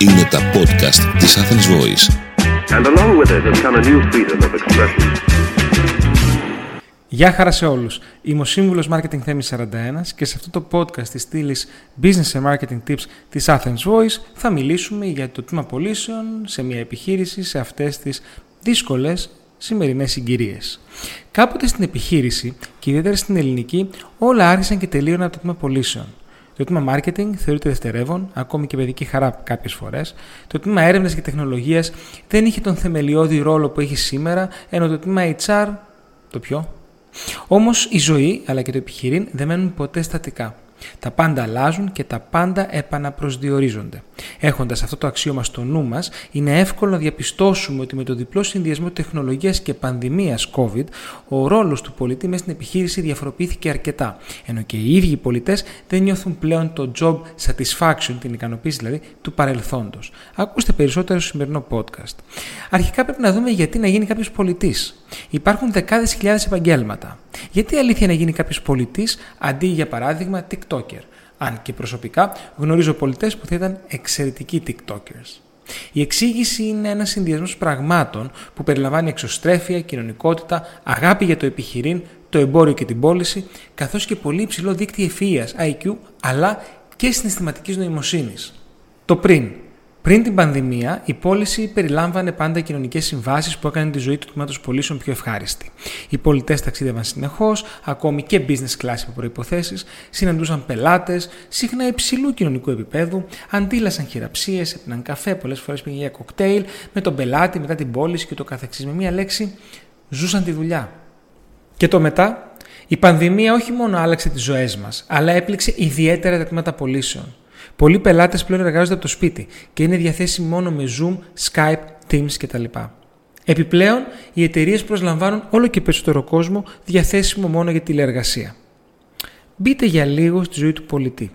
Είναι τα podcast της Athens Voice. And along with it has come a new freedom of expression. Γεια χαρά σε όλους. Είμαι ο σύμβουλος Marketing Θέμης Σαρανταένας και σε αυτό το podcast της στήλης Business and Marketing Tips της Athens Voice θα μιλήσουμε για το τμήμα πωλήσεων σε μια επιχείρηση σε αυτές τις δύσκολες σημερινές συγκυρίες. Κάποτε στην επιχείρηση και ιδιαίτερα στην ελληνική όλα άρχισαν και τελείωναν από το τμήμα πωλήσεων. Το τμήμα marketing θεωρείται δευτερεύον, ακόμη και παιδική χαρά κάποιες φορές. Το τμήμα έρευνας και τεχνολογίας δεν είχε τον θεμελιώδη ρόλο που έχει σήμερα, ενώ το τμήμα HR το πιο. Όμως η ζωή αλλά και το επιχειρήν δεν μένουν ποτέ στατικά. Τα πάντα αλλάζουν και τα πάντα επαναπροσδιορίζονται. Έχοντας αυτό το αξίωμα στο νου μας, είναι εύκολο να διαπιστώσουμε ότι με το διπλό συνδυασμό τεχνολογίας και πανδημίας COVID, ο ρόλος του πολιτή μέσα στην επιχείρηση διαφοροποιήθηκε αρκετά, ενώ και οι ίδιοι οι πολιτές δεν νιώθουν πλέον το job satisfaction, την ικανοποίηση δηλαδή, του παρελθόντος. Ακούστε περισσότερο στο σημερινό podcast. Αρχικά πρέπει να δούμε γιατί να γίνει κάποιος πολιτής. Υπάρχουν δεκάδες χιλιάδες επαγγέλματα. Γιατί αλήθεια να γίνει κάποιος πολιτής αντί για παράδειγμα TikToker? Αν και προσωπικά γνωρίζω πολιτές που θα ήταν εξαιρετικοί TikTokers. Η εξήγηση είναι ένας συνδυασμός πραγμάτων που περιλαμβάνει εξωστρέφεια, κοινωνικότητα, αγάπη για το επιχειρήν, το εμπόριο και την πώληση, καθώς και πολύ υψηλό δίκτυο ευφυΐας IQ αλλά και συναισθηματικής νοημοσύνης. Το πριν. Πριν την πανδημία, η πώληση περιλάμβανε πάντα κοινωνικές συμβάσεις που έκανε τη ζωή του τμήματος πωλήσεων πιο ευχάριστη. Οι πολιτές ταξίδευαν συνεχώς, ακόμη και business class υπό προϋποθέσεις, συναντούσαν πελάτες, συχνά υψηλού κοινωνικού επίπεδου, αντίλασαν χειραψίες, έπιναν καφέ, πολλές φορές πήγαινε για κοκτέιλ, με τον πελάτη, μετά την πώληση και το καθεξής. Με μία λέξη, ζούσαν τη δουλειά. Και το μετά, η πανδημία όχι μόνο άλλαξε τις ζωές μας, αλλά έπληξε ιδιαίτερα τα τμήματα πωλήσεων. Πολλοί πελάτες πλέον εργάζονται από το σπίτι και είναι διαθέσιμοι μόνο με Zoom, Skype, Teams κτλ. Επιπλέον, οι εταιρείες προσλαμβάνουν όλο και περισσότερο κόσμο διαθέσιμο μόνο για τηλεεργασία. Μπείτε για λίγο στη ζωή του πολιτή.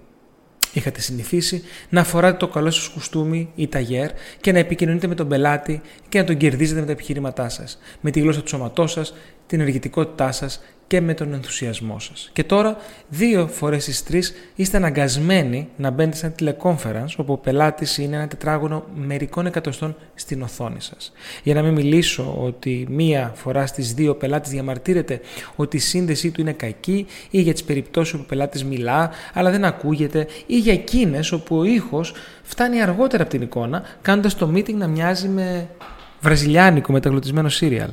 Είχατε συνηθίσει να φοράτε το καλό σας κουστούμι ή ταγέρ και να επικοινωνείτε με τον πελάτη και να τον κερδίζετε με τα επιχειρήματά σας, με τη γλώσσα του σώματός σας, την ενεργητικότητά σας και με τον ενθουσιασμό σας. Και τώρα, 2 φορές στις 3 είστε αναγκασμένοι να μπαίνετε σε ένα τηλεκόμφερανς όπου ο πελάτης είναι ένα τετράγωνο μερικών εκατοστών στην οθόνη σας. Για να μην μιλήσω ότι 1 φορά στις 2 ο πελάτης διαμαρτύρεται ότι η σύνδεσή του είναι κακή ή για τις περιπτώσεις όπου ο πελάτης μιλά αλλά δεν ακούγεται ή για εκείνες όπου ο ήχος φτάνει αργότερα από την εικόνα κάνοντας το meeting να μοιάζει με βραζιλιάνικο μεταγλωτισμένο σύριαλ.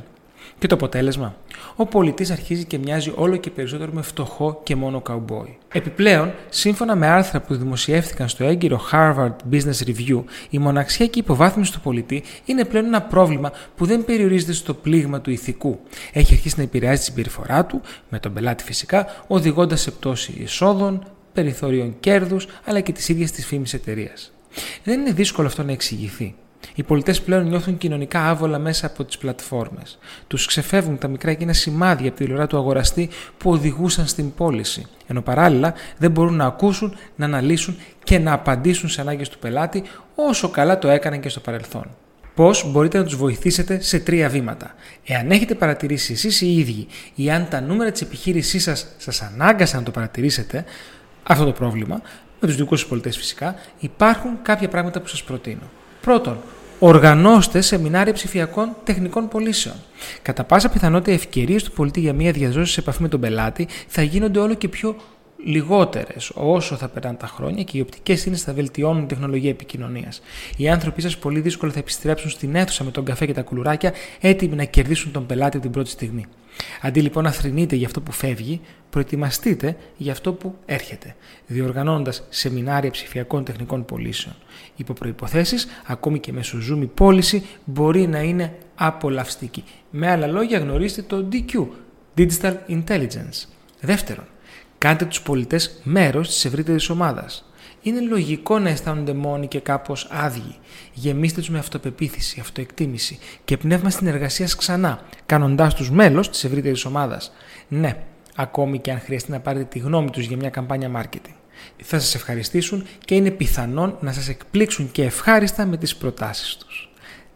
Και το αποτέλεσμα, ο πολιτής αρχίζει και μοιάζει όλο και περισσότερο με φτωχό και μόνο καουμπόι. Επιπλέον, σύμφωνα με άρθρα που δημοσιεύτηκαν στο έγκυρο Harvard Business Review, η μοναξιά και η υποβάθμιση του πολιτή είναι πλέον ένα πρόβλημα που δεν περιορίζεται στο πλήγμα του ηθικού. Έχει αρχίσει να επηρεάζει τη συμπεριφορά του, με τον πελάτη φυσικά, οδηγώντας σε πτώση εισόδων, περιθωρίων κέρδους, αλλά και της ίδιας της φήμης εταιρείας. Δεν είναι δύσκολο αυτό να εξηγηθεί. Οι πολιτές πλέον νιώθουν κοινωνικά άβολα μέσα από τις πλατφόρμες. Τους ξεφεύγουν τα μικρά εκείνα σημάδια από τη λωρά του αγοραστή που οδηγούσαν στην πώληση, ενώ παράλληλα δεν μπορούν να ακούσουν, να αναλύσουν και να απαντήσουν σε ανάγκες του πελάτη όσο καλά το έκαναν και στο παρελθόν. Πώς μπορείτε να τους βοηθήσετε σε 3 βήματα. Εάν έχετε παρατηρήσει εσείς οι ίδιοι ή αν τα νούμερα της επιχείρησής σας σας ανάγκασαν να το παρατηρήσετε αυτό το πρόβλημα, με τους δικούς σας πολιτές φυσικά, υπάρχουν κάποια πράγματα που σας προτείνω. Πρώτον, οργανώστε σεμινάρια ψηφιακών τεχνικών πωλήσεων. Κατά πάσα πιθανότητα, οι ευκαιρίες του πολίτη για μια διαζώση σε επαφή με τον πελάτη θα γίνονται όλο και πιο λιγότερες όσο θα περνάνε τα χρόνια και οι οπτικές ίνες θα βελτιώνουν την τεχνολογία επικοινωνίας. Οι άνθρωποι σας πολύ δύσκολα θα επιστρέψουν στην αίθουσα με τον καφέ και τα κουλουράκια, έτοιμοι να κερδίσουν τον πελάτη από την πρώτη στιγμή. Αντί λοιπόν να θρηνείτε για αυτό που φεύγει, προετοιμαστείτε για αυτό που έρχεται, διοργανώνοντας σεμινάρια ψηφιακών τεχνικών πωλήσεων. Υπό προϋποθέσεις, ακόμη και μέσω Zoom, η πώληση μπορεί να είναι απολαυστική. Με άλλα λόγια, γνωρίστε το DQ, Digital Intelligence. Δεύτερον, κάντε τους πολιτές μέρος της ευρύτερης ομάδας. Είναι λογικό να αισθάνονται μόνοι και κάπως άδειοι. Γεμίστε τους με αυτοπεποίθηση, αυτοεκτίμηση και πνεύμα συνεργασίας ξανά, κάνοντάς τους μέλος της ευρύτερης ομάδας. Ναι, ακόμη και αν χρειαστεί να πάρετε τη γνώμη τους για μια καμπάνια marketing. Θα σας ευχαριστήσουν και είναι πιθανόν να σας εκπλήξουν και ευχάριστα με τις προτάσεις τους.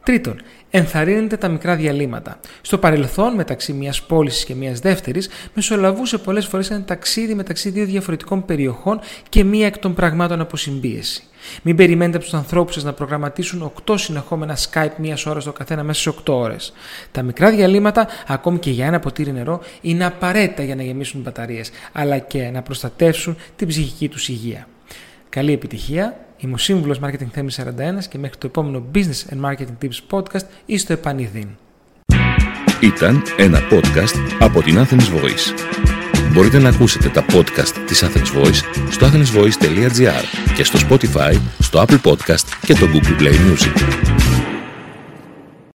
Τρίτον, ενθαρρύνεται τα μικρά διαλύματα. Στο παρελθόν, μεταξύ μιας πόλης και μιας δεύτερης, μεσολαβούσε πολλές φορές ένα ταξίδι μεταξύ δύο διαφορετικών περιοχών και μία εκ των πραγμάτων αποσυμπίεση. Μην περιμένετε από τους ανθρώπους σας να προγραμματίσουν 8 συνεχόμενα Skype μίας ώρας το καθένα μέσα σε 8 ώρες. Τα μικρά διαλύματα, ακόμη και για ένα ποτήρι νερό, είναι απαραίτητα για να γεμίσουν μπαταρίες, αλλά και να προστατεύσουν την ψυχική τους υγεία. Καλή επιτυχία. Είμαι ο σύμβουλος Marketing Θέμης 41 και μέχρι το επόμενο Business and Marketing Tips podcast ή στο επανειδήν. Ήταν ένα podcast από την Athens Voice. Μπορείτε να ακούσετε τα podcast της Athens Voice στο athensvoice.gr και στο Spotify, στο Apple Podcast και το Google Play Music.